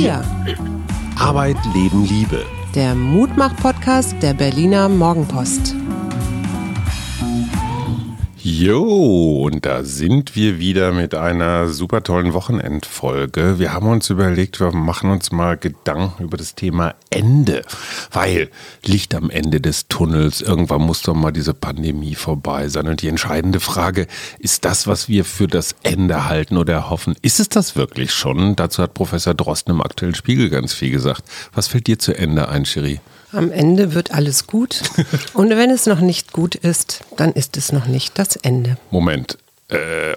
wir. Arbeit, Leben, Liebe. Der Mutmach-Podcast der Berliner Morgenpost. Jo, und da sind wir wieder mit einer super tollen Wochenendfolge. Wir haben uns überlegt, wir machen uns mal Gedanken über das Thema Ende. Weil Licht am Ende des Tunnels, irgendwann muss doch mal diese Pandemie vorbei sein. Und die entscheidende Frage ist das, was wir für das Ende halten oder erhoffen. Ist es das wirklich schon? Dazu hat Professor Drosten im aktuellen Spiegel ganz viel gesagt. Was fällt dir zu Ende ein, Schiri? Am Ende wird alles gut und wenn es noch nicht gut ist, dann ist es noch nicht das Ende. Moment,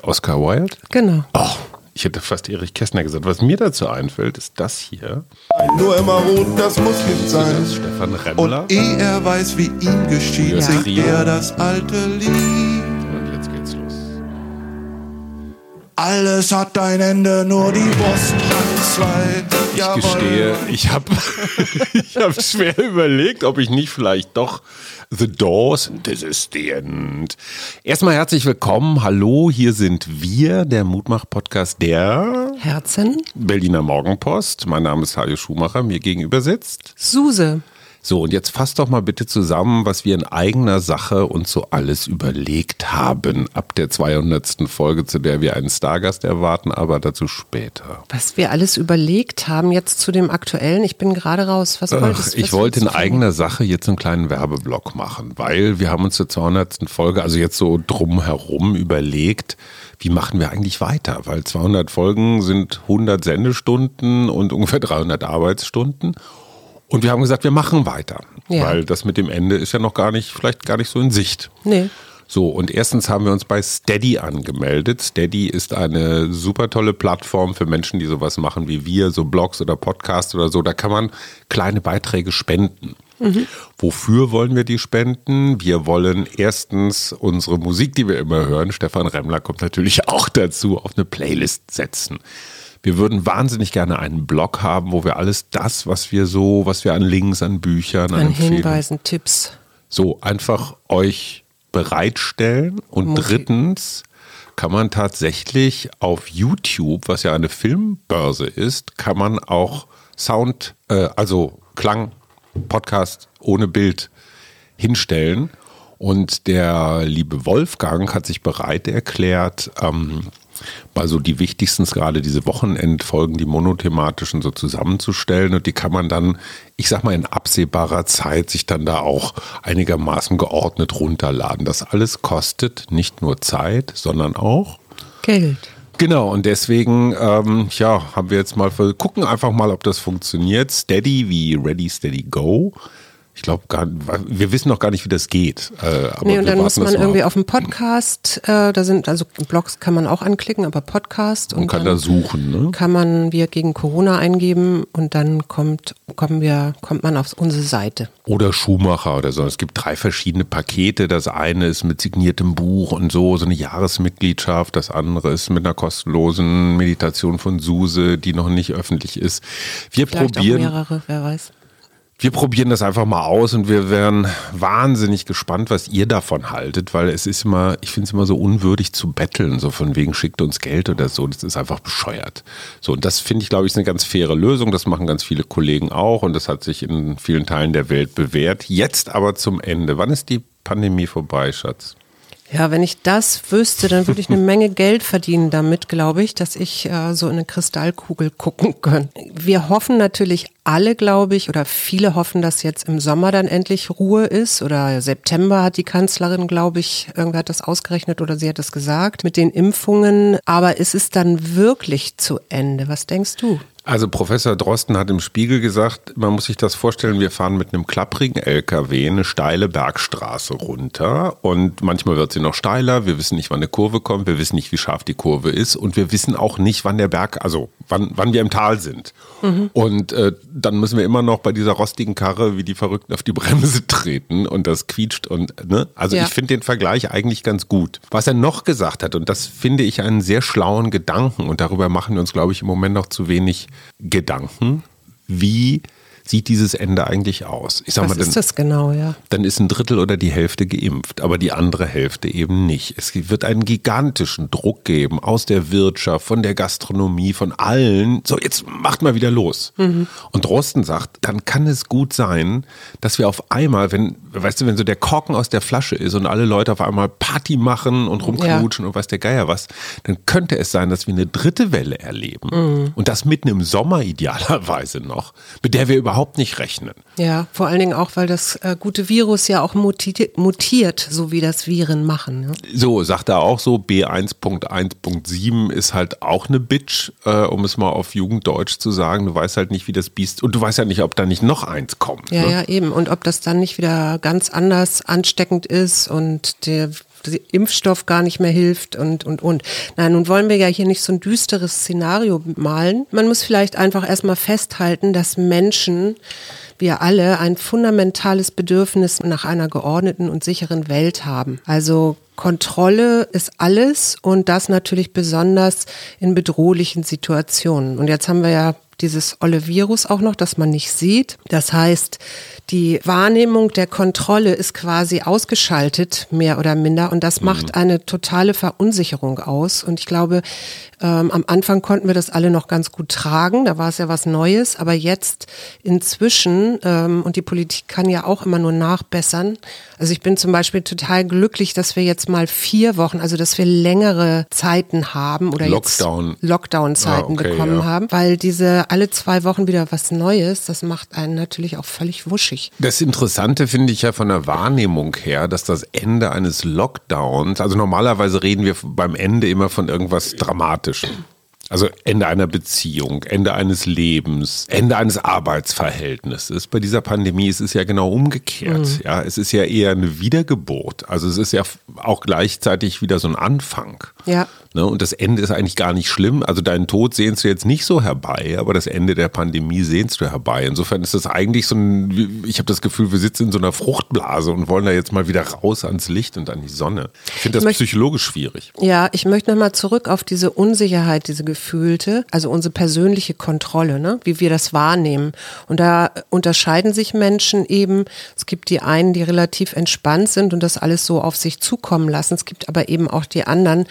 Oscar Wilde? Genau. Oh, ich hätte fast Erich Kästner gesagt. Was mir dazu einfällt, ist das hier. Nur immer rot, das muss nicht sein. Das ist Stefan Remmler. Und ehe er weiß, wie ihm geschieht, singt er das alte Lied. Und jetzt geht's los. Alles hat ein Ende, nur die Wurst hat zwei. Ich gestehe, ich hab schwer überlegt, ob ich nicht vielleicht doch The Doors, this is the end. Erstmal herzlich willkommen, hallo, hier sind wir, der Mutmach-Podcast der Herzen Berliner Morgenpost. Mein Name ist Hajo Schumacher, mir gegenüber sitzt Suse. So, und jetzt fasst doch mal bitte zusammen, was wir in eigener Sache uns so alles überlegt haben. Ab der 200. Folge, zu der wir einen Stargast erwarten, aber dazu später. Was wir alles überlegt haben jetzt zu dem aktuellen, ich bin gerade raus. Was wolltest du? Ich wollte in eigener Sache jetzt einen kleinen Werbeblock machen, weil wir haben uns zur 200. Folge, also jetzt so drumherum überlegt, wie machen wir eigentlich weiter? Weil 200 Folgen sind 100 Sendestunden und ungefähr 300 Arbeitsstunden. Und wir haben gesagt, wir machen weiter, ja. Weil das mit dem Ende ist ja noch gar nicht, vielleicht gar nicht so in Sicht. Nee. So, und erstens haben wir uns bei Steady angemeldet. Steady ist eine super tolle Plattform für Menschen, die sowas machen wie wir, so Blogs oder Podcasts oder so. Da kann man kleine Beiträge spenden. Mhm. Wofür wollen wir die spenden? Wir wollen erstens unsere Musik, die wir immer hören, Stefan Remmler kommt natürlich auch dazu, auf eine Playlist setzen. Wir würden wahnsinnig gerne einen Blog haben, wo wir alles das, was wir so, was wir an Links, an Büchern, an Hinweisen, Tipps, so einfach euch bereitstellen. Und drittens kann man tatsächlich auf YouTube, was ja eine Filmbörse ist, kann man auch Sound, also Klang, Podcast ohne Bild hinstellen. Und der liebe Wolfgang hat sich bereit erklärt, also die wichtigsten, gerade diese Wochenendfolgen, die monothematischen so zusammenzustellen, und die kann man dann, ich sag mal, in absehbarer Zeit sich dann da auch einigermaßen geordnet runterladen. Das alles kostet nicht nur Zeit, sondern auch Geld. Genau, und deswegen haben wir jetzt mal, gucken einfach mal, ob das funktioniert. Steady wie Ready, Steady, Go. Ich glaube, wir wissen noch gar nicht, wie das geht. Aber nee, und dann muss man irgendwie auf den Podcast, da sind, also Blogs kann man auch anklicken, aber Podcast. Und kann da suchen, ne? Kann man wir gegen Corona eingeben und dann kommt man auf unsere Seite. Oder Schumacher oder so. Es gibt 3 verschiedene Pakete. Das eine ist mit signiertem Buch und so eine Jahresmitgliedschaft. Das andere ist mit einer kostenlosen Meditation von Suse, die noch nicht öffentlich ist. Wir vielleicht probieren auch mehrere, wer weiß. Wir probieren das einfach mal aus und wir wären wahnsinnig gespannt, was ihr davon haltet, weil es ist immer, ich finde es immer so unwürdig zu betteln, so von wegen schickt uns Geld oder so, das ist einfach bescheuert. So, und das finde ich, glaube ich, ist eine ganz faire Lösung, das machen ganz viele Kollegen auch und das hat sich in vielen Teilen der Welt bewährt. Jetzt aber zum Ende, wann ist die Pandemie vorbei, Schatz? Ja, wenn ich das wüsste, dann würde ich eine Menge Geld verdienen damit, glaube ich, dass ich so in eine Kristallkugel gucken kann. Wir hoffen natürlich alle, glaube ich, oder viele hoffen, dass jetzt im Sommer dann endlich Ruhe ist, oder September hat die Kanzlerin, glaube ich, irgendwer hat das ausgerechnet oder sie hat das gesagt, mit den Impfungen. Aber ist es dann wirklich zu Ende? Was denkst du? Also Professor Drosten hat im Spiegel gesagt, man muss sich das vorstellen, wir fahren mit einem klapprigen LKW eine steile Bergstraße runter und manchmal wird sie noch steiler, wir wissen nicht, wann eine Kurve kommt, wir wissen nicht, wie scharf die Kurve ist und wir wissen auch nicht, wann der Berg, also wann wir im Tal sind. Mhm. Und dann müssen wir immer noch bei dieser rostigen Karre wie die Verrückten auf die Bremse treten und das quietscht und ne? Also ja. Ich finde den Vergleich eigentlich ganz gut. Was er noch gesagt hat, und das finde ich einen sehr schlauen Gedanken und darüber machen wir uns, glaube ich, im Moment noch zu wenig Gedanken, wie sieht dieses Ende eigentlich aus? Ich sag mal, ist das genau, ja? Dann ist ein Drittel oder die Hälfte geimpft, aber die andere Hälfte eben nicht. Es wird einen gigantischen Druck geben aus der Wirtschaft, von der Gastronomie, von allen. So, jetzt macht mal wieder los. Mhm. Und Drosten sagt, dann kann es gut sein, dass wir auf einmal, wenn so der Korken aus der Flasche ist und alle Leute auf einmal Party machen und rumknutschen und weiß der Geier was, dann könnte es sein, dass wir eine dritte Welle erleben. Mhm. Und das mitten im Sommer idealerweise noch, mit der wir überhaupt nicht rechnen. Ja, vor allen Dingen auch, weil das gute Virus ja auch mutiert, so wie das Viren machen. Ne? So, sagt er auch so, B1.1.7 ist halt auch eine Bitch, um es mal auf Jugenddeutsch zu sagen. Du weißt halt nicht, wie das Biest, und du weißt ja nicht, ob da nicht noch eins kommt. Ja, ne? Ja, eben. Und ob das dann nicht wieder ganz anders ansteckend ist und der Impfstoff gar nicht mehr hilft und. Nein, nun wollen wir ja hier nicht so ein düsteres Szenario malen. Man muss vielleicht einfach erstmal festhalten, dass Menschen, wir alle, ein fundamentales Bedürfnis nach einer geordneten und sicheren Welt haben. Also Kontrolle ist alles und das natürlich besonders in bedrohlichen Situationen. Und jetzt haben wir ja dieses olle Virus auch noch, das man nicht sieht. Das heißt, die Wahrnehmung der Kontrolle ist quasi ausgeschaltet, mehr oder minder. Und das macht eine totale Verunsicherung aus. Und ich glaube, am Anfang konnten wir das alle noch ganz gut tragen. Da war es ja was Neues. Aber jetzt inzwischen, und die Politik kann ja auch immer nur nachbessern. Also ich bin zum Beispiel total glücklich, dass wir jetzt mal 4 Wochen, also dass wir längere Zeiten haben oder jetzt Lockdown-Zeiten bekommen haben. Weil diese alle 2 Wochen wieder was Neues, das macht einen natürlich auch völlig wuschig. Das Interessante finde ich ja von der Wahrnehmung her, dass das Ende eines Lockdowns, also normalerweise reden wir beim Ende immer von irgendwas Dramatischem. Also Ende einer Beziehung, Ende eines Lebens, Ende eines Arbeitsverhältnisses. Bei dieser Pandemie ist es ja genau umgekehrt. Ja, es ist ja eher eine Wiedergeburt. Also es ist ja auch gleichzeitig wieder so ein Anfang. Ja. Ne, und das Ende ist eigentlich gar nicht schlimm. Also deinen Tod sehnst du jetzt nicht so herbei, aber das Ende der Pandemie sehnst du herbei. Insofern ist das eigentlich so ein, ich habe das Gefühl, wir sitzen in so einer Fruchtblase und wollen da jetzt mal wieder raus ans Licht und an die Sonne. Ich finde das psychologisch schwierig. Ja, ich möchte nochmal zurück auf diese Unsicherheit, diese gefühlte, also unsere persönliche Kontrolle, ne? Wie wir das wahrnehmen. Und da unterscheiden sich Menschen eben. Es gibt die einen, die relativ entspannt sind und das alles so auf sich zukommen lassen. Es gibt aber eben auch die anderen,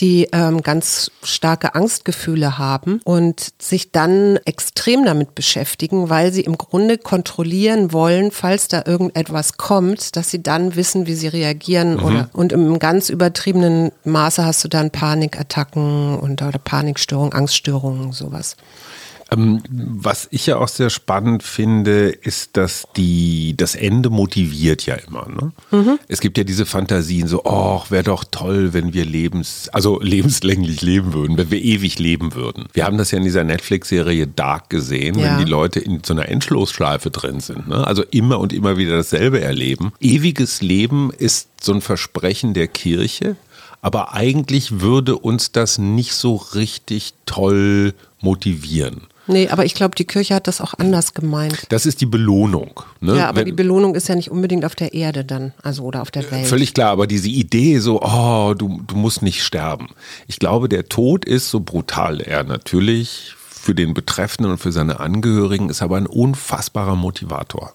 die ganz starke Angstgefühle haben und sich dann extrem damit beschäftigen, weil sie im Grunde kontrollieren wollen, falls da irgendetwas kommt, dass sie dann wissen, wie sie reagieren. Und im ganz übertriebenen Maße hast du dann Panikattacken oder Panikstörungen, Angststörungen, sowas. Was ich ja auch sehr spannend finde, ist, dass das Ende motiviert ja immer. Ne? Es gibt ja diese Fantasien so, wäre doch toll, wenn wir lebenslänglich leben würden, wenn wir ewig leben würden. Wir haben das ja in dieser Netflix-Serie Dark gesehen, wenn die Leute in so einer Endlosschleife drin sind. Ne? Also immer und immer wieder dasselbe erleben. Ewiges Leben ist so ein Versprechen der Kirche, aber eigentlich würde uns das nicht so richtig toll motivieren. Nee, aber ich glaube, die Kirche hat das auch anders gemeint. Das ist die Belohnung. Ne? Ja, aber die Belohnung ist ja nicht unbedingt auf der Erde dann, also oder auf der Welt. Völlig klar, aber diese Idee so, du musst nicht sterben. Ich glaube, der Tod ist, so brutal er natürlich für den Betreffenden und für seine Angehörigen, ist aber ein unfassbarer Motivator.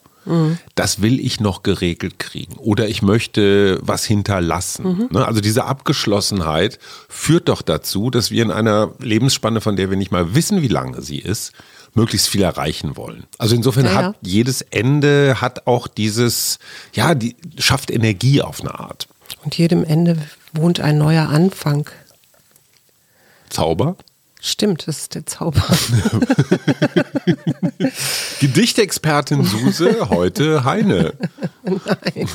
Das will ich noch geregelt kriegen oder ich möchte was hinterlassen. Also diese Abgeschlossenheit führt doch dazu, dass wir in einer Lebensspanne, von der wir nicht mal wissen, wie lange sie ist, möglichst viel erreichen wollen. Also insofern hat jedes Ende, hat auch dieses, schafft Energie auf eine Art. Und jedem Ende wohnt ein neuer Anfang. Zauber? Stimmt, das ist der Zauber. Gedichtexpertin Suse, heute Heine. Nein.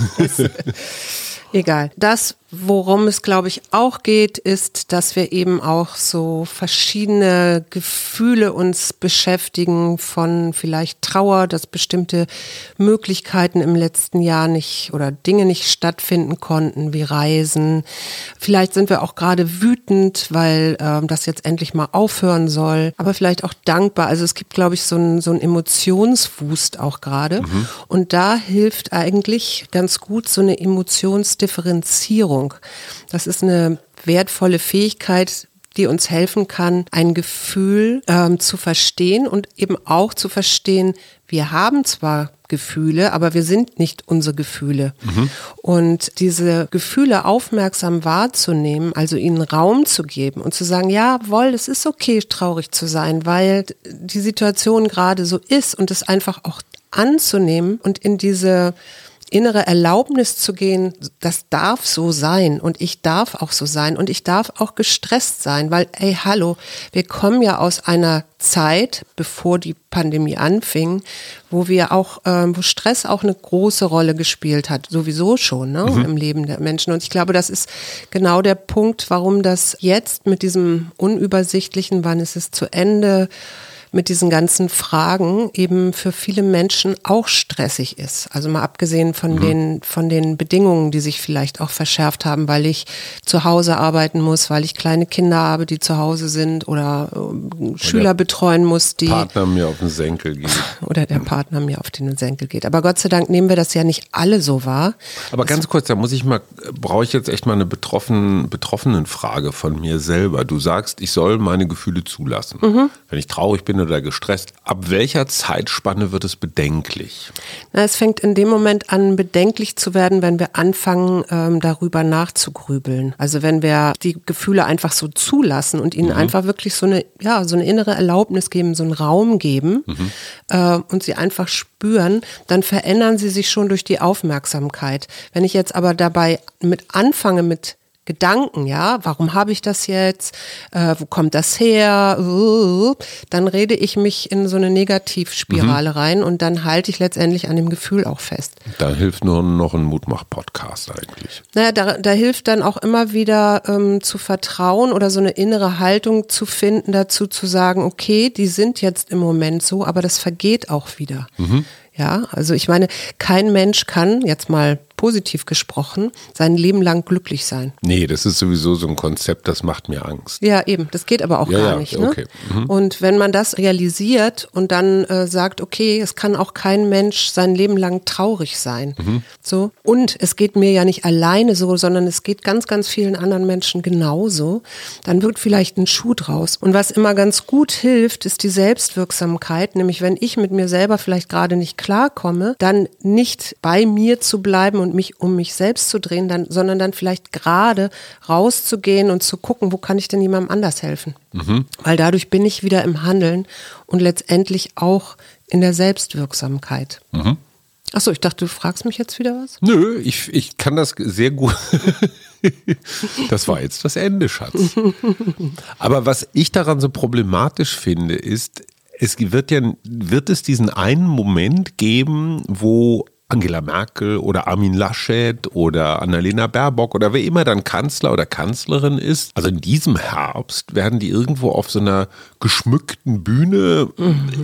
Egal. Das, worum es, glaube ich, auch geht, ist, dass wir eben auch so verschiedene Gefühle uns beschäftigen, von vielleicht Trauer, dass bestimmte Möglichkeiten im letzten Jahr nicht oder Dinge nicht stattfinden konnten, wie Reisen. Vielleicht sind wir auch gerade wütend, weil das jetzt endlich mal aufhören soll, aber vielleicht auch dankbar. Also es gibt, glaube ich, so einen Emotionswust auch gerade. Und da hilft eigentlich ganz gut so eine Emotionsdifferenzierung. Das ist eine wertvolle Fähigkeit, die uns helfen kann, ein Gefühl zu verstehen und eben auch zu verstehen, wir haben zwar Gefühle, aber wir sind nicht unsere Gefühle. Mhm. Und diese Gefühle aufmerksam wahrzunehmen, also ihnen Raum zu geben und zu sagen, jawohl, es ist okay, traurig zu sein, weil die Situation gerade so ist, und es einfach auch anzunehmen und in diese innere Erlaubnis zu gehen, das darf so sein und ich darf auch so sein und ich darf auch gestresst sein, weil ey, hallo, wir kommen ja aus einer Zeit, bevor die Pandemie anfing, wo wir auch, wo Stress auch eine große Rolle gespielt hat, sowieso schon, ne, im Leben der Menschen. Und ich glaube, das ist genau der Punkt, warum das jetzt mit diesem unübersichtlichen, wann ist es zu Ende, mit diesen ganzen Fragen eben für viele Menschen auch stressig ist. Also mal abgesehen von den Bedingungen, die sich vielleicht auch verschärft haben, weil ich zu Hause arbeiten muss, weil ich kleine Kinder habe, die zu Hause sind, oder Schüler betreuen muss, die Partner mir auf den Senkel geht. Oder der Partner mir auf den Senkel geht. Aber Gott sei Dank nehmen wir das ja nicht alle so wahr. Aber ganz kurz, da muss ich mal, brauche ich jetzt echt mal eine betroffenen Frage von mir selber. Du sagst, ich soll meine Gefühle zulassen. Mhm. Wenn ich traurig bin oder gestresst, ab welcher Zeitspanne wird es bedenklich? Na, es fängt in dem Moment an, bedenklich zu werden, wenn wir anfangen, darüber nachzugrübeln. Also wenn wir die Gefühle einfach so zulassen und ihnen einfach wirklich so eine innere Erlaubnis geben, so einen Raum geben und sie einfach spüren, dann verändern sie sich schon durch die Aufmerksamkeit. Wenn ich jetzt aber dabei anfange mit Gedanken, warum habe ich das jetzt, wo kommt das her, dann rede ich mich in so eine Negativspirale rein und dann halte ich letztendlich an dem Gefühl auch fest. Da hilft nur noch ein Mutmach-Podcast eigentlich. Naja, da hilft dann auch immer wieder zu vertrauen oder so eine innere Haltung zu finden, dazu zu sagen, okay, die sind jetzt im Moment so, aber das vergeht auch wieder. Mhm. Ja, also ich meine, kein Mensch kann, jetzt mal positiv gesprochen, sein Leben lang glücklich sein. Nee, das ist sowieso so ein Konzept, das macht mir Angst. Ja, eben, das geht aber auch gar nicht. Ne? Okay. Mhm. Und wenn man das realisiert und dann sagt, okay, es kann auch kein Mensch sein Leben lang traurig sein. Mhm. So. Und es geht mir ja nicht alleine so, sondern es geht ganz, ganz vielen anderen Menschen genauso. Dann wird vielleicht ein Schuh draus. Und was immer ganz gut hilft, ist die Selbstwirksamkeit. Nämlich, wenn ich mit mir selber vielleicht gerade nicht klarkomme, dann nicht bei mir zu bleiben und mich um mich selbst zu drehen, sondern dann vielleicht gerade rauszugehen und zu gucken, wo kann ich denn jemandem anders helfen? Mhm. Weil dadurch bin ich wieder im Handeln und letztendlich auch in der Selbstwirksamkeit. Mhm. Achso, ich dachte, du fragst mich jetzt wieder was? Nö, ich kann das sehr gut. Das war jetzt das Ende, Schatz. Aber was ich daran so problematisch finde, ist, wird es diesen einen Moment geben, wo Angela Merkel oder Armin Laschet oder Annalena Baerbock oder wer immer dann Kanzler oder Kanzlerin ist. Also in diesem Herbst werden die irgendwo auf so einer geschmückten Bühne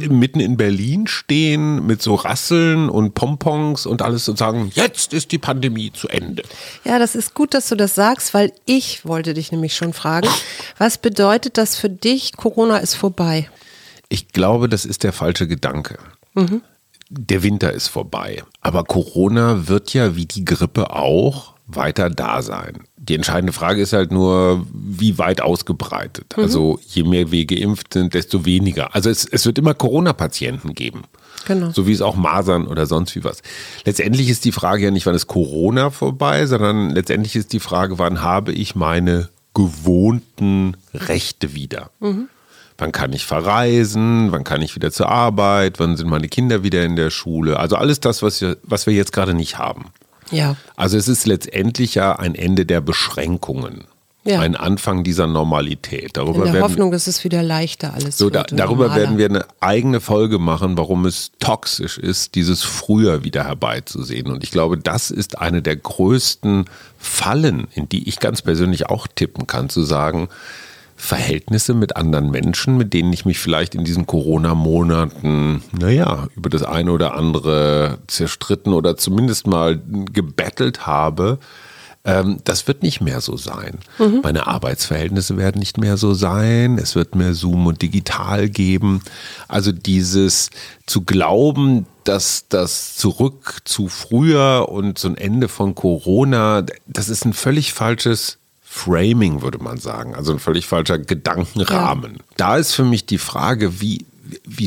mitten in Berlin stehen mit so Rasseln und Pompons und alles und sagen, jetzt ist die Pandemie zu Ende. Ja, das ist gut, dass du das sagst, weil ich wollte dich nämlich schon fragen, was bedeutet das für dich, Corona ist vorbei? Ich glaube, das ist der falsche Gedanke. Mhm. Der Winter ist vorbei, aber Corona wird ja wie die Grippe auch weiter da sein. Die entscheidende Frage ist halt nur, wie weit ausgebreitet. Also je mehr wir geimpft sind, desto weniger. Also es wird immer Corona-Patienten geben, genau. So wie es auch Masern oder sonst wie was. Letztendlich ist die Frage ja nicht, wann ist Corona vorbei, sondern letztendlich ist die Frage, wann habe ich meine gewohnten Rechte wieder? Mhm. Wann kann ich verreisen, wann kann ich wieder zur Arbeit, wann sind meine Kinder wieder in der Schule. Also alles das, was wir jetzt gerade nicht haben. Ja. Also es ist letztendlich ja ein Ende der Beschränkungen, ein Anfang dieser Normalität. In der Hoffnung, dass es wieder leichter alles so wird. Darüber werden wir eine eigene Folge machen, warum es toxisch ist, dieses Frühjahr wieder herbeizusehen. Und ich glaube, das ist eine der größten Fallen, in die ich ganz persönlich auch tippen kann, zu sagen, Verhältnisse mit anderen Menschen, mit denen ich mich vielleicht in diesen Corona-Monaten, über das eine oder andere zerstritten oder zumindest mal gebettelt habe, das wird nicht mehr so sein. Mhm. Meine Arbeitsverhältnisse werden nicht mehr so sein. Es wird mehr Zoom und digital geben. Also dieses zu glauben, dass das zurück zu früher und so ein Ende von Corona, das ist ein völlig falsches Framing, würde man sagen. Also ein völlig falscher Gedankenrahmen. Ja. Da ist für mich die Frage, wie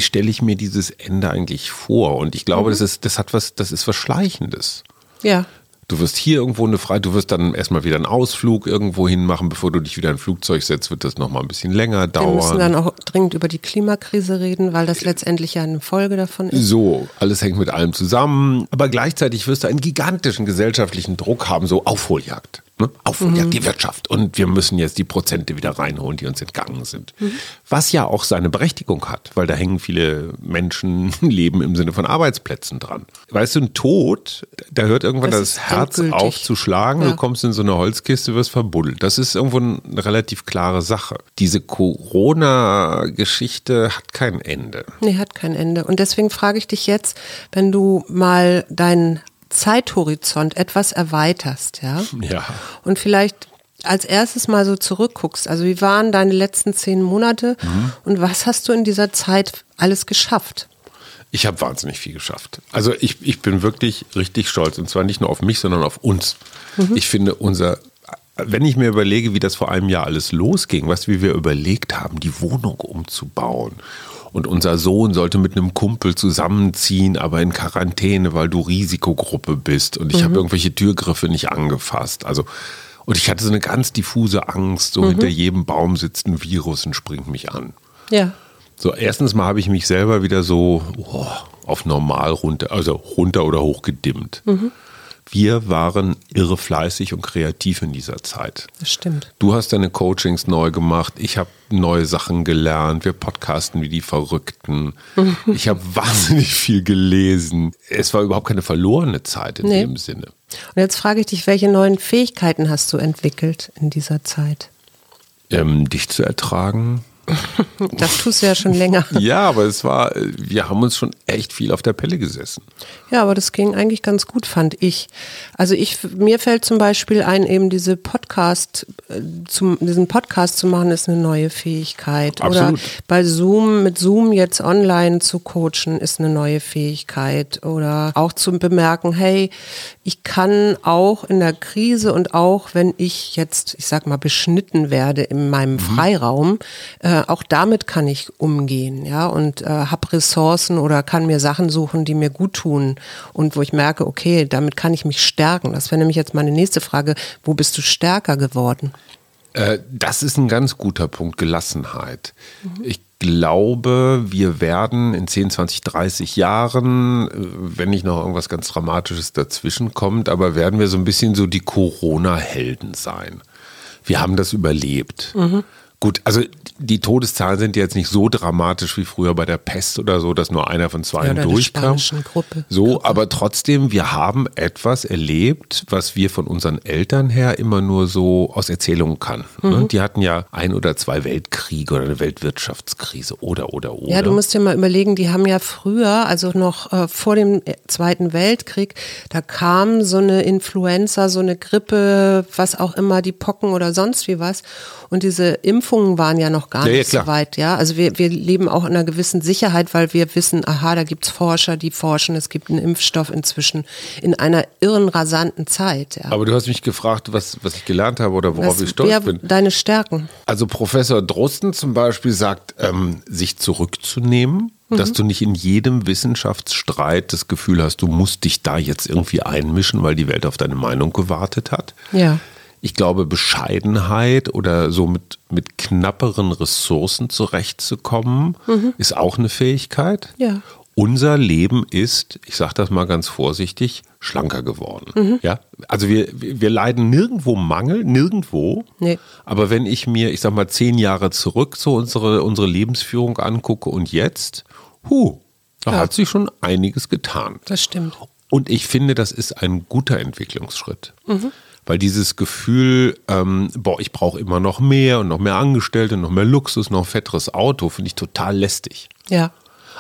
stelle ich mir dieses Ende eigentlich vor? Und ich glaube, das ist was Schleichendes. Ja. Du wirst hier irgendwo du wirst dann erstmal wieder einen Ausflug irgendwo hin machen, bevor du dich wieder in ein Flugzeug setzt, wird das nochmal ein bisschen länger dauern. Wir müssen dann auch dringend über die Klimakrise reden, weil das letztendlich ja eine Folge davon ist. So, alles hängt mit allem zusammen, aber gleichzeitig wirst du einen gigantischen gesellschaftlichen Druck haben, so Aufholjagd. Ne? Aufholjagd, die Wirtschaft, und wir müssen jetzt die Prozente wieder reinholen, die uns entgangen sind. Mhm. Was ja auch seine Berechtigung hat, weil da hängen viele Menschenleben im Sinne von Arbeitsplätzen dran. Weißt du, ein Tod, da hört irgendwann das Herz auf zu schlagen, ja. Du kommst in so eine Holzkiste, wirst verbuddelt. Das ist irgendwo eine relativ klare Sache. Diese Corona-Geschichte hat kein Ende. Nee, hat kein Ende. Und deswegen frage ich dich jetzt, wenn du mal deinen Zeithorizont etwas erweiterst, ja? Ja. Und vielleicht als erstes mal so zurückguckst, also wie waren deine letzten 10 Monate und was hast du in dieser Zeit alles geschafft? Ich habe wahnsinnig viel geschafft. Also ich bin wirklich richtig stolz, und zwar nicht nur auf mich, sondern auf uns. Mhm. Ich finde wenn ich mir überlege, wie das vor einem Jahr alles losging, wie wir überlegt haben, die Wohnung umzubauen. Und unser Sohn sollte mit einem Kumpel zusammenziehen, aber in Quarantäne, weil du Risikogruppe bist. Und ich habe irgendwelche Türgriffe nicht angefasst. Also, und ich hatte so eine ganz diffuse Angst, so hinter jedem Baum sitzt ein Virus und springt mich an. Ja. So, erstens mal habe ich mich selber wieder so auf normal runter oder hoch gedimmt. Mhm. Wir waren irre fleißig und kreativ in dieser Zeit. Das stimmt. Du hast deine Coachings neu gemacht. Ich habe neue Sachen gelernt. Wir podcasten wie die Verrückten. Ich habe wahnsinnig viel gelesen. Es war überhaupt keine verlorene Zeit in dem Sinne. Und jetzt frage ich dich, welche neuen Fähigkeiten hast du entwickelt in dieser Zeit? Dich zu ertragen. Das tust du ja schon länger. Ja, aber wir haben uns schon echt viel auf der Pelle gesessen. Ja, aber das ging eigentlich ganz gut, fand ich. Also mir fällt zum Beispiel ein, eben diesen Podcast zu machen, ist eine neue Fähigkeit. Absolut. Oder mit Zoom jetzt online zu coachen, ist eine neue Fähigkeit. Oder auch zu bemerken, hey, ich kann auch in der Krise und auch wenn ich jetzt, ich sag mal, beschnitten werde in meinem Freiraum, auch damit kann ich umgehen, ja, und habe Ressourcen oder kann mir Sachen suchen, die mir gut tun und wo ich merke, okay, damit kann ich mich stärken. Das wäre nämlich jetzt meine nächste Frage, wo bist du stärker geworden? Das ist ein ganz guter Punkt, Gelassenheit. Mhm. Ich glaube, wir werden in 10, 20, 30 Jahren, wenn nicht noch irgendwas ganz Dramatisches dazwischen kommt, aber werden wir so ein bisschen so die Corona-Helden sein. Wir haben das überlebt. Mhm. Gut, also die Todeszahlen sind jetzt nicht so dramatisch wie früher bei der Pest oder so, dass nur einer von zwei durchkam. So, aber trotzdem, wir haben etwas erlebt, was wir von unseren Eltern her immer nur so aus Erzählungen kannten. Mhm. Ne? Die hatten ja 1 oder 2 Weltkriege oder eine Weltwirtschaftskrise oder. Ja, du musst dir mal überlegen, die haben ja früher, also noch vor dem Zweiten Weltkrieg, da kam so eine Influenza, so eine Grippe, was auch immer, die Pocken oder sonst wie was. Und diese Impfung waren ja noch gar nicht so weit. Ja? Also wir leben auch in einer gewissen Sicherheit, weil wir wissen, da gibt es Forscher, die forschen, es gibt einen Impfstoff inzwischen in einer irren, rasanten Zeit. Ja. Aber du hast mich gefragt, was ich gelernt habe oder worauf ich stolz bin. Deine Stärken. Also Professor Drosten zum Beispiel sagt, sich zurückzunehmen, dass du nicht in jedem Wissenschaftsstreit das Gefühl hast, du musst dich da jetzt irgendwie einmischen, weil die Welt auf deine Meinung gewartet hat. Ja. Ich glaube, Bescheidenheit oder so mit knapperen Ressourcen zurechtzukommen, ist auch eine Fähigkeit. Ja. Unser Leben ist, ich sage das mal ganz vorsichtig, schlanker geworden. Mhm. Ja? Also wir leiden nirgendwo Mangel, nirgendwo. Nee. Aber wenn ich mir, ich sag mal, 10 Jahre zurück so unsere Lebensführung angucke und jetzt, da hat sich schon einiges getan. Das stimmt. Und ich finde, das ist ein guter Entwicklungsschritt. Mhm. Weil dieses Gefühl, ich brauche immer noch mehr Angestellte, noch mehr Luxus, noch ein fetteres Auto, finde ich total lästig. Ja.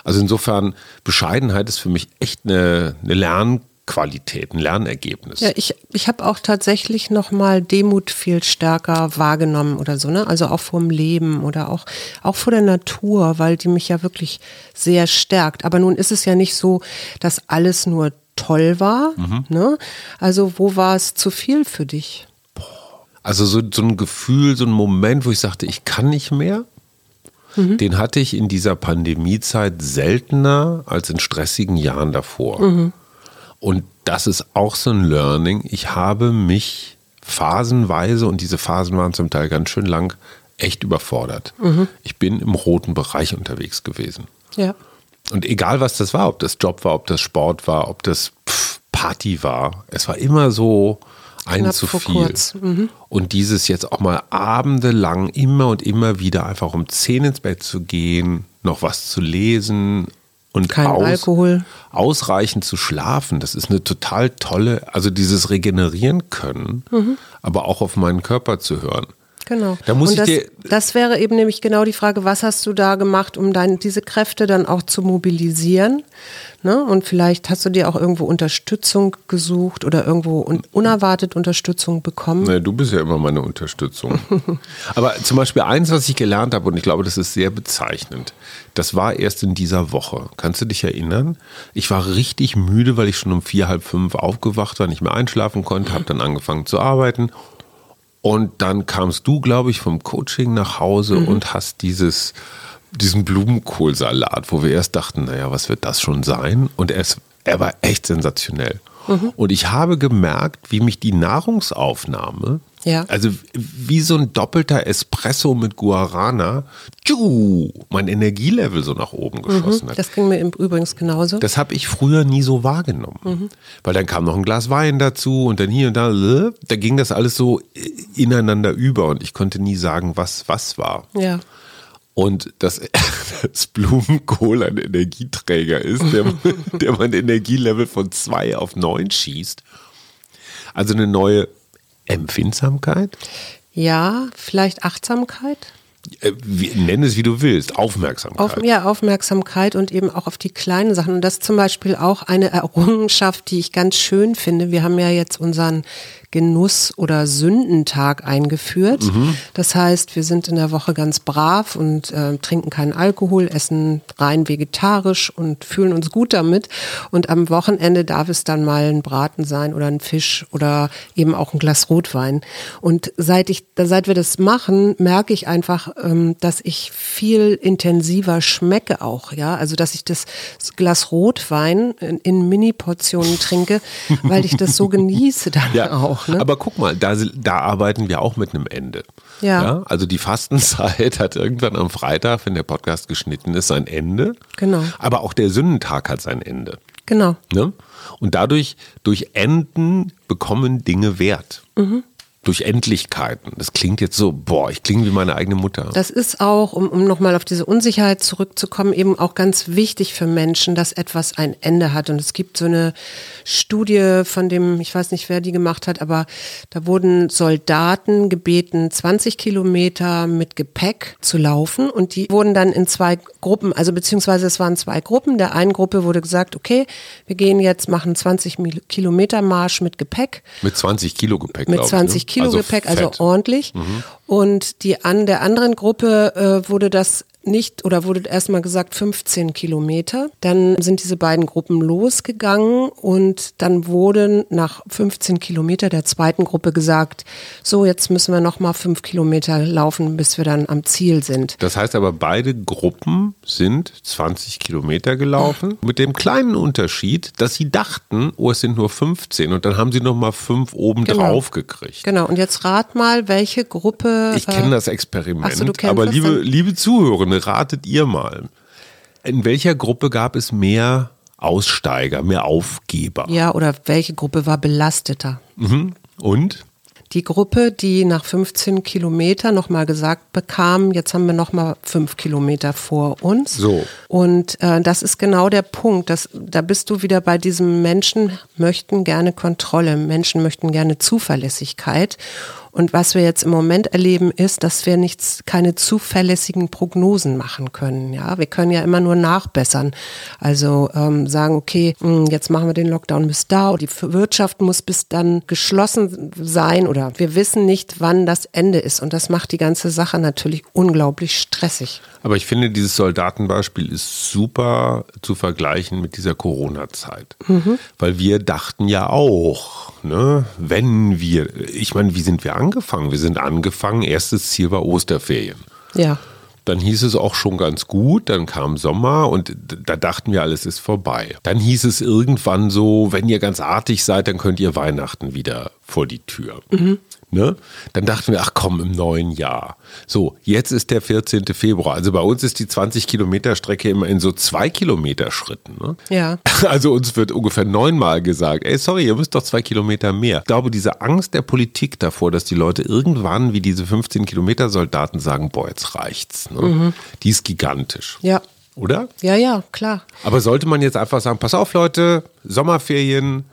Also insofern, Bescheidenheit ist für mich echt eine Lernqualität, ein Lernergebnis. Ja, ich habe auch tatsächlich nochmal Demut viel stärker wahrgenommen oder so, ne? Also auch vor dem Leben oder auch vor der Natur, weil die mich ja wirklich sehr stärkt. Aber nun ist es ja nicht so, dass alles nur toll war, ne? Also wo war es zu viel für dich? Also so ein Gefühl, so ein Moment, wo ich sagte, ich kann nicht mehr. Mhm. Den hatte ich in dieser Pandemiezeit seltener als in stressigen Jahren davor. Mhm. Und das ist auch so ein Learning. Ich habe mich phasenweise, und diese Phasen waren zum Teil ganz schön lang, echt überfordert. Mhm. Ich bin im roten Bereich unterwegs gewesen. Ja. Und egal, was das war, ob das Job war, ob das Sport war, ob das Party war, es war immer so ein zu viel. Mhm. Und dieses jetzt auch mal abendelang immer und immer wieder einfach um 10 ins Bett zu gehen, noch was zu lesen und ausreichend zu schlafen. Das ist eine total tolle, also dieses Regenerieren können, aber auch auf meinen Körper zu hören. Genau. Da muss das wäre eben nämlich genau die Frage, was hast du da gemacht, um diese Kräfte dann auch zu mobilisieren? Ne? Und vielleicht hast du dir auch irgendwo Unterstützung gesucht oder irgendwo unerwartet Unterstützung bekommen. Naja, du bist ja immer meine Unterstützung. Aber zum Beispiel eins, was ich gelernt habe, und ich glaube, das ist sehr bezeichnend, das war erst in dieser Woche. Kannst du dich erinnern? Ich war richtig müde, weil ich schon um 4, halb 5 aufgewacht war, nicht mehr einschlafen konnte, habe dann angefangen zu arbeiten. Und dann kamst du, glaube ich, vom Coaching nach Hause und hast diesen Blumenkohlsalat, wo wir erst dachten, naja, was wird das schon sein? Und er war echt sensationell. Mhm. Und ich habe gemerkt, wie mich die Nahrungsaufnahme, also wie so ein doppelter Espresso mit Guarana, mein Energielevel so nach oben geschossen hat. Das ging mir übrigens genauso. Das habe ich früher nie so wahrgenommen. Mhm. Weil dann kam noch ein Glas Wein dazu und dann hier und da ging das alles so ineinander über und ich konnte nie sagen, was war. Ja. Und dass Blumenkohl ein Energieträger ist, der mein Energielevel von 2 auf 9 schießt. Also eine neue Empfindsamkeit? Ja, vielleicht Achtsamkeit? Nenn es, wie du willst. Aufmerksamkeit. Aufmerksamkeit und eben auch auf die kleinen Sachen. Und das ist zum Beispiel auch eine Errungenschaft, die ich ganz schön finde. Wir haben ja jetzt unseren Genuss- oder Sündentag eingeführt. Mhm. Das heißt, wir sind in der Woche ganz brav und trinken keinen Alkohol, essen rein vegetarisch und fühlen uns gut damit. Und am Wochenende darf es dann mal ein Braten sein oder ein Fisch oder eben auch ein Glas Rotwein. Und seit wir das machen, merke ich einfach, dass ich viel intensiver schmecke auch. Ja? Also, dass ich das Glas Rotwein in Mini-Portionen trinke, weil ich das so genieße dann auch. Ne? Aber guck mal, da arbeiten wir auch mit einem Ende. Ja. Ja, also die Fastenzeit hat irgendwann am Freitag, wenn der Podcast geschnitten ist, sein Ende. Genau. Aber auch der Sündentag hat sein Ende. Genau. Ne? Und dadurch, durch Enden bekommen Dinge Wert. Mhm. Durch Endlichkeiten. Das klingt jetzt so, ich klinge wie meine eigene Mutter. Das ist auch, um nochmal auf diese Unsicherheit zurückzukommen, eben auch ganz wichtig für Menschen, dass etwas ein Ende hat. Und es gibt so eine Studie von dem, ich weiß nicht, wer die gemacht hat, aber da wurden Soldaten gebeten, 20 Kilometer mit Gepäck zu laufen. Und die wurden dann in 2 Gruppen, also beziehungsweise es waren 2 Gruppen. Der einen Gruppe wurde gesagt, okay, wir gehen jetzt, machen 20 Kilometer Marsch mit Gepäck. Mit 20 Kilo Gepäck, glaube ich. 20 Kilo Gepäck, also ordentlich. Mhm. Und der anderen Gruppe wurde das nicht, oder wurde erstmal gesagt 15 Kilometer. Dann sind diese beiden Gruppen losgegangen und dann wurde nach 15 Kilometer der zweiten Gruppe gesagt, so jetzt müssen wir nochmal 5 Kilometer laufen, bis wir dann am Ziel sind. Das heißt aber, beide Gruppen sind 20 Kilometer gelaufen, mit dem kleinen Unterschied, dass sie dachten, es sind nur 15 und dann haben sie nochmal 5 oben drauf gekriegt. Genau, und jetzt rat mal, welche Gruppe... Ich kenne das Experiment, aber liebe Zuhörende, ratet ihr mal, in welcher Gruppe gab es mehr Aussteiger, mehr Aufgeber? Ja, oder welche Gruppe war belasteter? Mhm. Und? Die Gruppe, die nach 15 Kilometern nochmal gesagt bekam, jetzt haben wir nochmal 5 Kilometer vor uns. So. Und das ist genau der Punkt, da bist du wieder bei diesem Menschen möchten gerne Kontrolle, Menschen möchten gerne Zuverlässigkeit. Und was wir jetzt im Moment erleben, ist, dass wir keine zuverlässigen Prognosen machen können. Ja, wir können ja immer nur nachbessern. Also sagen, okay, jetzt machen wir den Lockdown bis da. Die Wirtschaft muss bis dann geschlossen sein oder wir wissen nicht, wann das Ende ist. Und das macht die ganze Sache natürlich unglaublich stressig. Aber ich finde, dieses Soldatenbeispiel ist super zu vergleichen mit dieser Corona-Zeit. Mhm. Weil wir dachten ja auch, ne, ich meine, wie sind wir angekommen? angefangen? Wir sind angefangen, erstes Ziel war Osterferien. Ja. Dann hieß es auch schon ganz gut, dann kam Sommer und da dachten wir, alles ist vorbei. Dann hieß es irgendwann so, wenn ihr ganz artig seid, dann könnt ihr Weihnachten wieder vor die Tür. Mhm. Ne? Dann dachten wir, ach komm, im neuen Jahr. So, jetzt ist der 14. Februar. Also bei uns ist die 20-Kilometer-Strecke immer in so 2-Kilometer-Schritten. Ne? Ja. Also uns wird ungefähr 9-mal gesagt, ey, sorry, ihr müsst doch 2 Kilometer mehr. Ich glaube, diese Angst der Politik davor, dass die Leute irgendwann wie diese 15-Kilometer-Soldaten sagen, boah, jetzt reicht's. Ne? Mhm. Die ist gigantisch. Ja. Oder? Ja, ja, klar. Aber sollte man jetzt einfach sagen, pass auf, Leute, Sommerferien,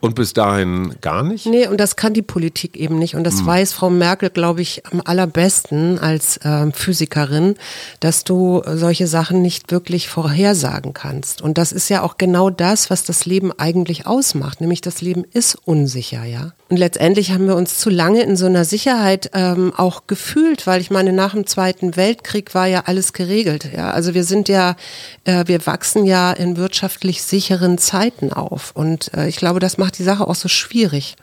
und bis dahin gar nicht? Nee, und das kann die Politik eben nicht. Und das weiß Frau Merkel, glaube ich, am allerbesten als Physikerin, dass du solche Sachen nicht wirklich vorhersagen kannst. Und das ist ja auch genau das, was das Leben eigentlich ausmacht. Nämlich das Leben ist unsicher, ja. Und letztendlich haben wir uns zu lange in so einer Sicherheit auch gefühlt, weil ich meine, nach dem Zweiten Weltkrieg war ja alles geregelt. Ja? Also wir sind ja, wir wachsen ja in wirtschaftlich sicheren Zeiten auf. Und ich glaube, das macht die Sache auch so schwierig.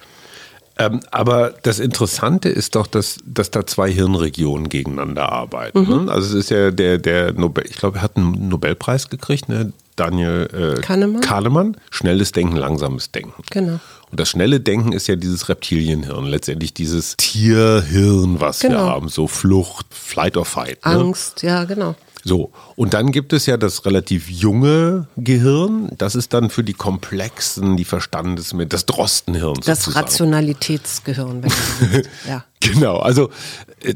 Aber das Interessante ist doch, dass da zwei Hirnregionen gegeneinander arbeiten. Mhm. Ne? Also es ist ja der Nobel, ich glaube, er hat einen Nobelpreis gekriegt, ne? Daniel Kahnemann. Schnelles Denken, langsames Denken. Genau. Und das schnelle Denken ist ja dieses Reptilienhirn, letztendlich dieses Tierhirn, was wir haben, so Flucht, Flight or Fight. Ne? Angst, ja, genau. So, und dann gibt es ja das relativ junge Gehirn, das ist dann für die komplexen, die Verstandesmittel, das Drostenhirn sozusagen. Das Rationalitätsgehirn, wenn du willst. Ja. Genau, also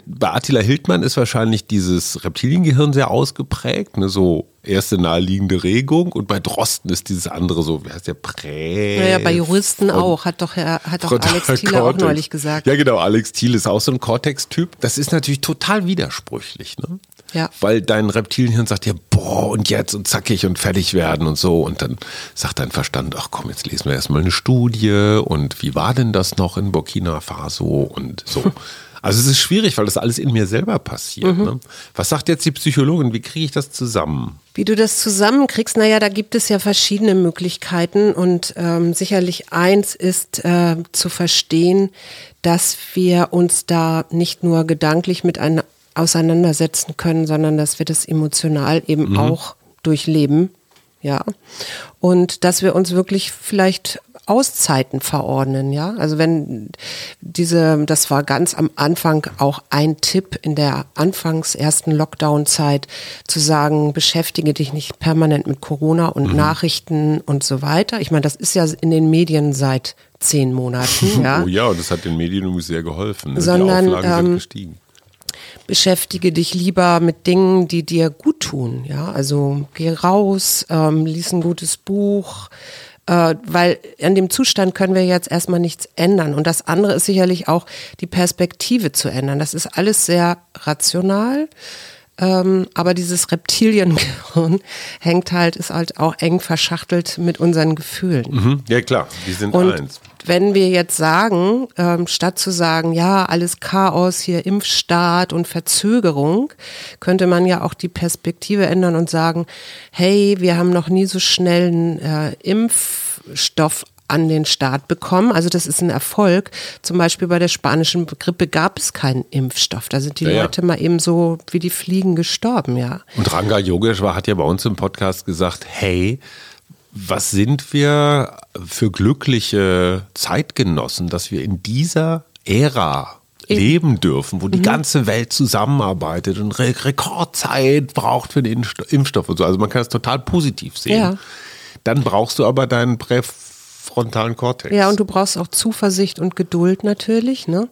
bei Attila Hildmann ist wahrscheinlich dieses Reptiliengehirn sehr ausgeprägt, ne, so erste naheliegende Regung, und bei Drosten ist dieses andere so, wie heißt der, Naja, bei Juristen auch, hat doch Alex Thiel auch neulich gesagt. Ja genau, Alex Thiel ist auch so ein Cortex-Typ, das ist natürlich total widersprüchlich, ne? Ja. Weil dein Reptilienhirn sagt ja, boah, und jetzt und zackig und fertig werden und so. Und dann sagt dein Verstand, ach komm, jetzt lesen wir erstmal eine Studie und wie war denn das noch in Burkina Faso und so. Also es ist schwierig, weil das alles in mir selber passiert. Mhm. Ne? Was sagt jetzt die Psychologin, wie kriege ich das zusammen? Wie du das zusammenkriegst, naja, da gibt es ja verschiedene Möglichkeiten und sicherlich eins ist zu verstehen, dass wir uns da nicht nur gedanklich mit einer auseinandersetzen können, sondern dass wir das emotional eben auch durchleben, ja, und dass wir uns wirklich vielleicht Auszeiten verordnen, ja, also wenn das war ganz am Anfang auch ein Tipp in der ersten Lockdown-Zeit, zu sagen, beschäftige dich nicht permanent mit Corona und Nachrichten und so weiter. Ich meine, das ist ja in den Medien seit 10 Monaten, ja. Oh ja, und das hat den Medien sehr geholfen, ne? Sondern, die Auflagen sind gestiegen. Beschäftige dich lieber mit Dingen, die dir gut tun. Ja? Also geh raus, lies ein gutes Buch, weil an dem Zustand können wir jetzt erstmal nichts ändern. Und das andere ist sicherlich auch, die Perspektive zu ändern. Das ist alles sehr rational, aber dieses Reptiliengehirn ist halt auch eng verschachtelt mit unseren Gefühlen. Mhm. Ja klar, die sind und eins. Wenn wir jetzt sagen, statt zu sagen, ja, alles Chaos, hier Impfstart und Verzögerung, könnte man ja auch die Perspektive ändern und sagen, hey, wir haben noch nie so schnell einen Impfstoff an den Start bekommen. Also das ist ein Erfolg. Zum Beispiel bei der spanischen Grippe gab es keinen Impfstoff. Da sind die Leute mal eben so wie die Fliegen gestorben, ja. Und Ranga Yogeshwar hat ja bei uns im Podcast gesagt, hey, was sind wir für glückliche Zeitgenossen, dass wir in dieser Ära leben dürfen, wo die ganze Welt zusammenarbeitet und Rekordzeit braucht für den Impfstoff und so. Also man kann es total positiv sehen. Ja. Dann brauchst du aber deinen präfrontalen Kortex. Ja, und du brauchst auch Zuversicht und Geduld natürlich, ne?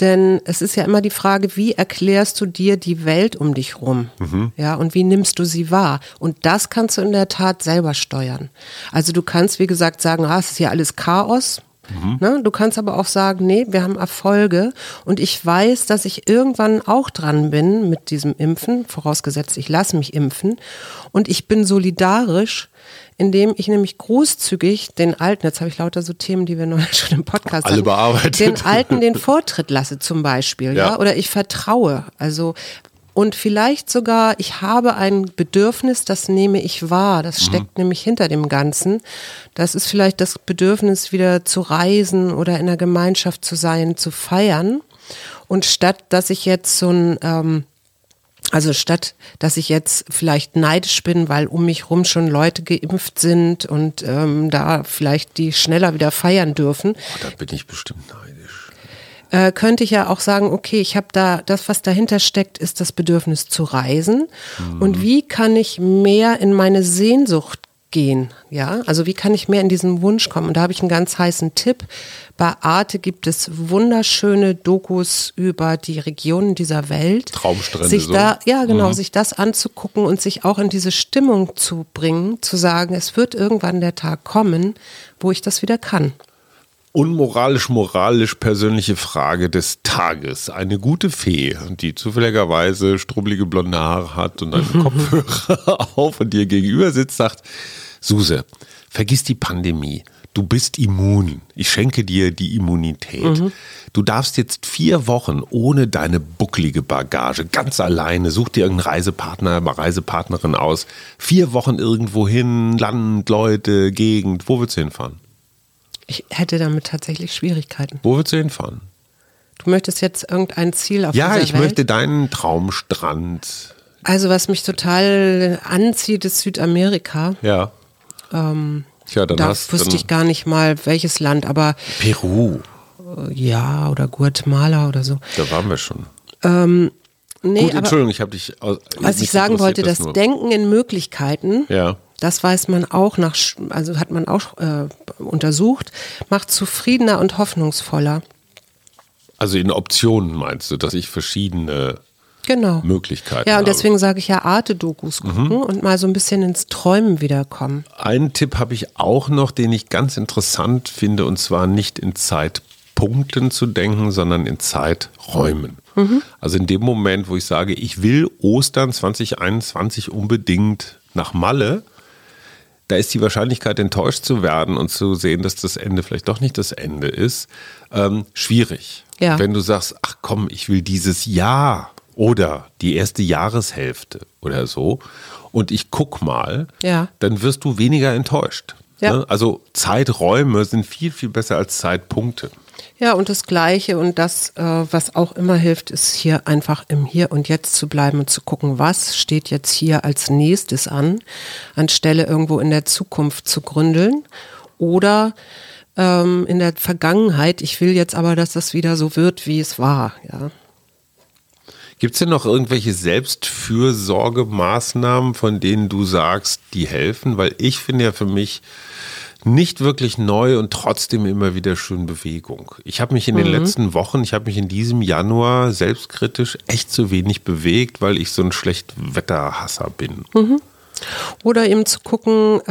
Denn es ist ja immer die Frage, wie erklärst du dir die Welt um dich rum? Mhm. Ja, und wie nimmst du sie wahr? Und das kannst du in der Tat selber steuern. Also du kannst, wie gesagt, sagen, es ist ja alles Chaos. Mhm. Ne? Du kannst aber auch sagen, nee, wir haben Erfolge und ich weiß, dass ich irgendwann auch dran bin mit diesem Impfen, vorausgesetzt ich lasse mich impfen, und ich bin solidarisch, indem ich nämlich großzügig den Alten, jetzt habe ich lauter so Themen, die wir noch schon im Podcast alle hatten, bearbeitet. Den Alten den Vortritt lasse zum Beispiel, ja? Oder ich vertraue, also und vielleicht sogar, ich habe ein Bedürfnis, das nehme ich wahr. Das steckt nämlich hinter dem Ganzen. Das ist vielleicht das Bedürfnis, wieder zu reisen oder in der Gemeinschaft zu sein, zu feiern. Und statt, dass ich jetzt so ein, statt, dass ich jetzt vielleicht neidisch bin, weil um mich rum schon Leute geimpft sind und da vielleicht die schneller wieder feiern dürfen. Oh, da bin ich bestimmt neidisch. Könnte ich ja auch sagen, okay, ich habe da, das, was dahinter steckt, ist das Bedürfnis zu reisen. Mhm. Und wie kann ich mehr in meine Sehnsucht gehen? Ja, also wie kann ich mehr in diesen Wunsch kommen? Und da habe ich einen ganz heißen Tipp. Bei Arte gibt es wunderschöne Dokus über die Regionen dieser Welt. Traumstrände. Sich da, so. Ja, genau, mhm. sich das anzugucken und sich auch in diese Stimmung zu bringen, zu sagen, es wird irgendwann der Tag kommen, wo ich das wieder kann. Unmoralisch-moralisch persönliche Frage des Tages. Eine gute Fee, die zufälligerweise strubbelige blonde Haare hat und einen Kopfhörer auf und dir gegenüber sitzt, sagt, Suse, vergiss die Pandemie. Du bist immun. Ich schenke dir die Immunität. Mhm. Du darfst jetzt 4 Wochen ohne deine bucklige Bagage, ganz alleine, such dir irgendeinen Reisepartner, Reisepartnerin aus. 4 Wochen irgendwo hin, Land, Leute, Gegend. Wo willst du hinfahren? Ich hätte damit tatsächlich Schwierigkeiten. Wo würdest du hinfahren? Du möchtest jetzt irgendein Ziel auf dieser Welt? Ja, ich möchte deinen Traumstrand. Also was mich total anzieht, ist Südamerika. Ja. Wüsste ich gar nicht mal, welches Land, aber... Peru. Ja, oder Guatemala oder so. Da waren wir schon. Gut, Entschuldigung, ich habe dich... Was ich sagen wollte, das Denken in Möglichkeiten... Ja. Das weiß man auch, hat man auch untersucht, macht zufriedener und hoffnungsvoller. Also in Optionen meinst du, dass ich verschiedene Möglichkeiten habe? Ja, und deswegen sage ich ja Arte-Dokus gucken und mal so ein bisschen ins Träumen wiederkommen. Einen Tipp habe ich auch noch, den ich ganz interessant finde, und zwar nicht in Zeitpunkten zu denken, sondern in Zeiträumen. Mhm. Also in dem Moment, wo ich sage, ich will Ostern 2021 unbedingt nach Malle, da ist die Wahrscheinlichkeit, enttäuscht zu werden und zu sehen, dass das Ende vielleicht doch nicht das Ende ist, schwierig. Ja. Wenn du sagst, ach komm, ich will dieses Jahr oder die erste Jahreshälfte oder so und ich guck mal, dann wirst du weniger enttäuscht. Ja. Ne? Also Zeiträume sind viel, viel besser als Zeitpunkte. Ja, und das Gleiche und das, was auch immer hilft, ist hier einfach im Hier und Jetzt zu bleiben und zu gucken, was steht jetzt hier als nächstes an, anstelle irgendwo in der Zukunft zu gründeln oder in der Vergangenheit. Ich will jetzt aber, dass das wieder so wird, wie es war. Ja. Gibt es denn noch irgendwelche Selbstfürsorgemaßnahmen, von denen du sagst, die helfen? Weil ich finde ja für mich... nicht wirklich neu und trotzdem immer wieder schön Bewegung. Ich habe mich in den letzten Wochen, ich habe mich in diesem Januar selbstkritisch echt zu wenig bewegt, weil ich so ein Schlechtwetterhasser bin. Mhm. Oder eben zu gucken,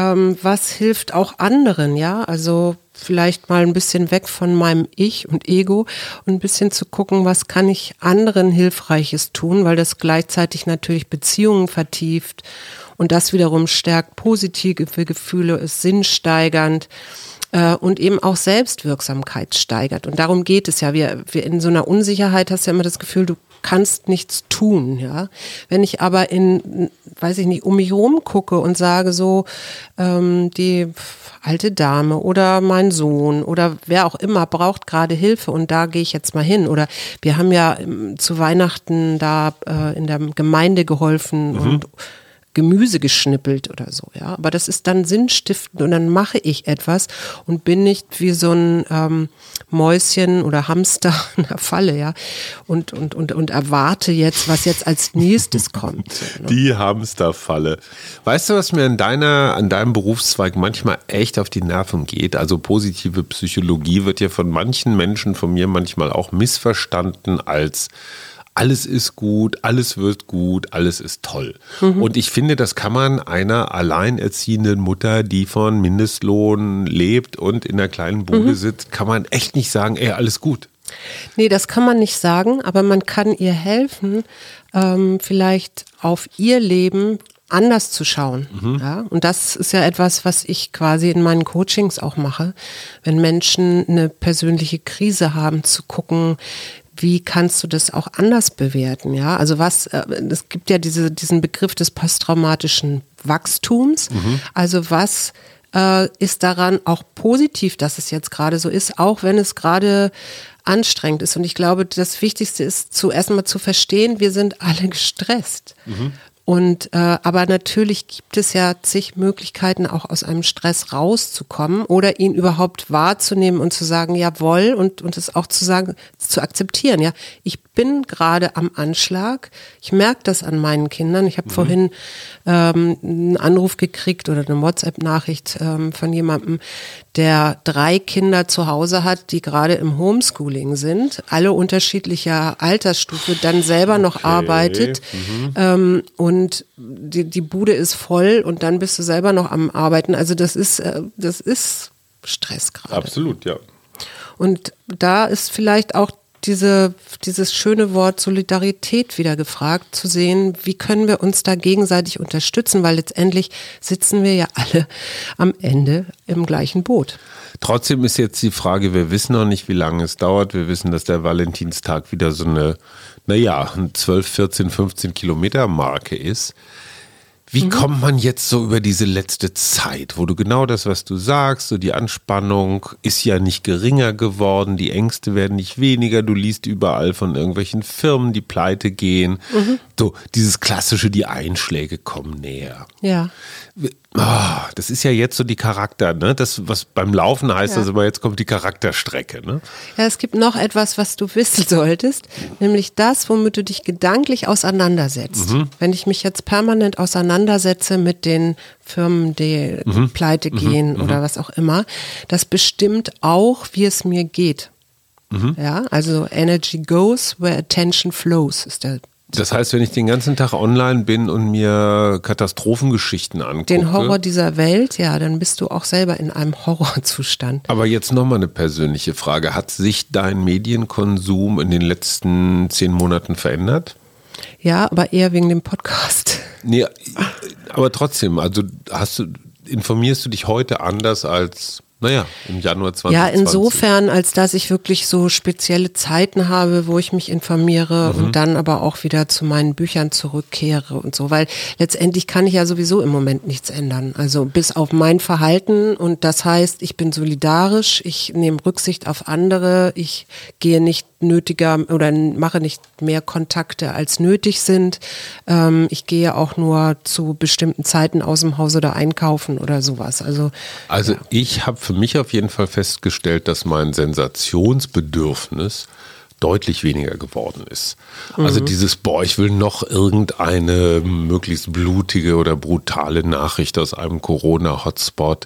was hilft auch anderen, ja? Also vielleicht mal ein bisschen weg von meinem Ich und Ego und ein bisschen zu gucken, was kann ich anderen Hilfreiches tun, weil das gleichzeitig natürlich Beziehungen vertieft. Und das wiederum stärkt positive Gefühle, ist sinnsteigernd und eben auch Selbstwirksamkeit steigert. Und darum geht es ja. Wir in so einer Unsicherheit hast ja immer das Gefühl, du kannst nichts tun. Ja? Wenn ich aber um mich herum gucke und sage so, die alte Dame oder mein Sohn oder wer auch immer braucht gerade Hilfe und da gehe ich jetzt mal hin. Oder wir haben ja zu Weihnachten da in der Gemeinde geholfen und Gemüse geschnippelt oder so, ja. Aber das ist dann sinnstiftend und dann mache ich etwas und bin nicht wie so ein Mäuschen oder Hamster in der Falle, ja. Und erwarte jetzt, was jetzt als nächstes kommt. Ne? Die Hamsterfalle. Weißt du, was mir an deinem Berufszweig manchmal echt auf die Nerven geht? Also positive Psychologie wird ja von manchen Menschen, von mir manchmal auch missverstanden als alles ist gut, alles wird gut, alles ist toll. Mhm. Und ich finde, das kann man einer alleinerziehenden Mutter, die von Mindestlohn lebt und in einer kleinen Bude sitzt, kann man echt nicht sagen, alles gut. Nee, das kann man nicht sagen, aber man kann ihr helfen, vielleicht auf ihr Leben anders zu schauen. Mhm. Ja? Und das ist ja etwas, was ich quasi in meinen Coachings auch mache, wenn Menschen eine persönliche Krise haben, zu gucken, wie kannst du das auch anders bewerten? Ja, also es gibt ja diesen Begriff des posttraumatischen Wachstums. Mhm. Also was ist daran auch positiv, dass es jetzt gerade so ist, auch wenn es gerade anstrengend ist. Und ich glaube, das Wichtigste ist, zuerst mal zu verstehen, wir sind alle gestresst. Mhm. Und aber natürlich gibt es ja zig Möglichkeiten, auch aus einem Stress rauszukommen oder ihn überhaupt wahrzunehmen und zu sagen, jawohl, und es auch zu sagen, zu akzeptieren. Ja, ich bin gerade am Anschlag. Ich merke das an meinen Kindern. Ich habe vorhin einen Anruf gekriegt oder eine WhatsApp-Nachricht von jemandem, der 3 Kinder zu Hause hat, die gerade im Homeschooling sind, alle unterschiedlicher Altersstufe, dann selber noch arbeitet. Und die Bude ist voll und dann bist du selber noch am Arbeiten. Also das ist Stress gerade. Absolut, ja. Und da ist vielleicht auch dieses schöne Wort Solidarität wieder gefragt, zu sehen, wie können wir uns da gegenseitig unterstützen, weil letztendlich sitzen wir ja alle am Ende im gleichen Boot. Trotzdem ist jetzt die Frage, wir wissen noch nicht, wie lange es dauert. Wir wissen, dass der Valentinstag wieder so eine, 12, 14, 15 Kilometer Marke ist. Wie kommt man jetzt so über diese letzte Zeit, wo du genau das, was du sagst, so die Anspannung ist ja nicht geringer geworden, die Ängste werden nicht weniger, du liest überall von irgendwelchen Firmen, die pleite gehen, so dieses klassische, die Einschläge kommen näher. Ja. Oh, das ist ja jetzt so die Charakter, ne? Das, was beim Laufen heißt, also jetzt kommt die Charakterstrecke, ne? Ja, es gibt noch etwas, was du wissen solltest, nämlich das, womit du dich gedanklich auseinandersetzt. Wenn ich mich jetzt permanent auseinandersetze mit den Firmen, die pleite gehen oder was auch immer, das bestimmt auch, wie es mir geht. Ja, also Energy goes where attention flows ist der. Das heißt, wenn ich den ganzen Tag online bin und mir Katastrophengeschichten angucke. Den Horror dieser Welt, ja, dann bist du auch selber in einem Horrorzustand. Aber jetzt nochmal eine persönliche Frage. Hat sich dein Medienkonsum in den letzten 10 Monaten verändert? Ja, aber eher wegen dem Podcast. Nee, aber trotzdem, also informierst du dich heute anders als... im Januar 2020. Ja, insofern, als dass ich wirklich so spezielle Zeiten habe, wo ich mich informiere und dann aber auch wieder zu meinen Büchern zurückkehre und so, weil letztendlich kann ich ja sowieso im Moment nichts ändern, also bis auf mein Verhalten, und das heißt, ich bin solidarisch, ich nehme Rücksicht auf andere, ich gehe nicht nötiger oder mache nicht mehr Kontakte als nötig sind, ich gehe auch nur zu bestimmten Zeiten aus dem Haus oder einkaufen oder sowas. Also ja. Ich habe für mich auf jeden Fall festgestellt, dass mein Sensationsbedürfnis deutlich weniger geworden ist. Also dieses, ich will noch irgendeine möglichst blutige oder brutale Nachricht aus einem Corona-Hotspot.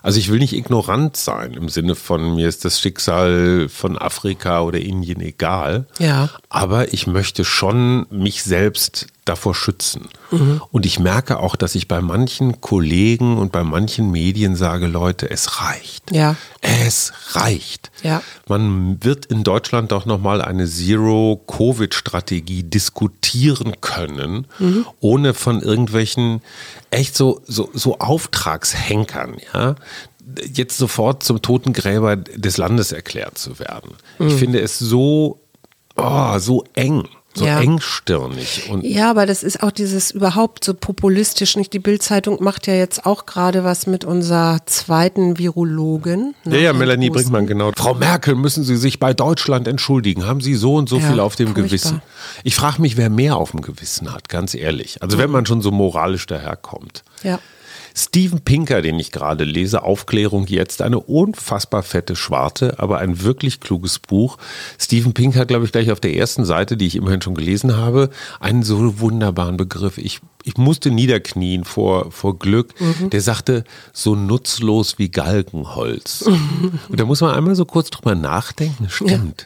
Also ich will nicht ignorant sein im Sinne von, mir ist das Schicksal von Afrika oder Indien egal. Ja. Aber ich möchte schon mich selbst davor schützen. Und ich merke auch, dass ich bei manchen Kollegen und bei manchen Medien sage, Leute, es reicht. Ja. Es reicht. Ja. Man wird in Deutschland doch nochmal eine Zero-Covid-Strategie diskutieren können, ohne von irgendwelchen echt so Auftragshenkern, ja, jetzt sofort zum Totengräber des Landes erklärt zu werden. Ich finde es so eng. So engstirnig. Und ja, aber das ist auch dieses überhaupt so populistisch. Nicht? Die Bild-Zeitung macht ja jetzt auch gerade was mit unserer zweiten Virologin. Ja, Melanie Brinkmann, genau. Frau Merkel, müssen Sie sich bei Deutschland entschuldigen. Haben Sie so und so viel auf dem Gewissen? Ich frage mich, wer mehr auf dem Gewissen hat, ganz ehrlich. Also wenn man schon so moralisch daherkommt. Ja. Steven Pinker, den ich gerade lese, Aufklärung jetzt, eine unfassbar fette Schwarte, aber ein wirklich kluges Buch. Steven Pinker, glaube ich, gleich auf der ersten Seite, die ich immerhin schon gelesen habe, einen so wunderbaren Begriff. Ich musste niederknien vor Glück. Der sagte, so nutzlos wie Galgenholz. Und da muss man einmal so kurz drüber nachdenken, stimmt.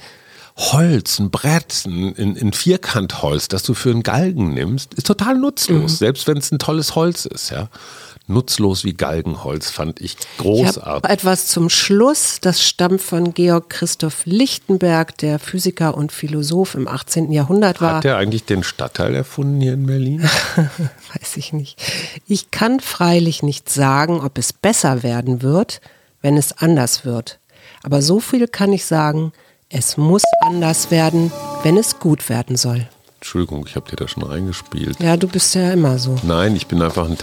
Ja. Holz, ein Brett, ein Vierkantholz, das du für einen Galgen nimmst, ist total nutzlos, selbst wenn es ein tolles Holz ist, ja. Nutzlos wie Galgenholz fand ich großartig. Ich habe etwas zum Schluss, das stammt von Georg Christoph Lichtenberg, der Physiker und Philosoph im 18. Jahrhundert war. Hat der eigentlich den Stadtteil erfunden hier in Berlin? Weiß ich nicht. Ich kann freilich nicht sagen, ob es besser werden wird, wenn es anders wird. Aber so viel kann ich sagen, es muss anders werden, wenn es gut werden soll. Entschuldigung, ich habe dir da schon reingespielt. Ja, du bist ja immer so. Nein, ich bin einfach ein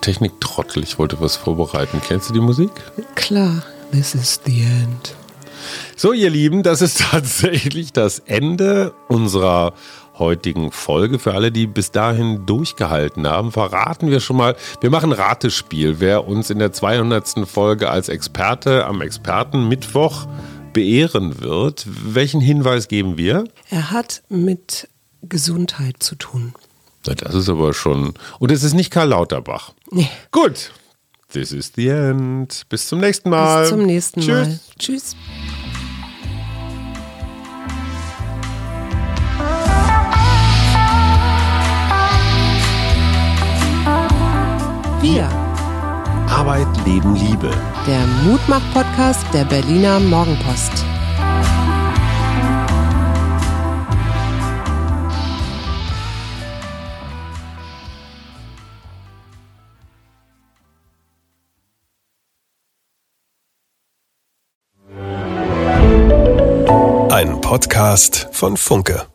Techniktrottel, ich wollte was vorbereiten. Kennst du die Musik? Klar, this is the end. So, ihr Lieben, das ist tatsächlich das Ende unserer heutigen Folge. Für alle, die bis dahin durchgehalten haben, verraten wir schon mal, wir machen ein Ratespiel. Wer uns in der 200. Folge als Experte am Expertenmittwoch beehren wird, welchen Hinweis geben wir? Er hat mit Gesundheit zu tun. Das ist aber schon... Und es ist nicht Karl Lauterbach. Nee. Gut, this is the end. Bis zum nächsten Mal. Bis zum nächsten Mal. Tschüss. Wir. Arbeit, Leben, Liebe. Der Mutmach-Podcast der Berliner Morgenpost. Ein Podcast von Funke.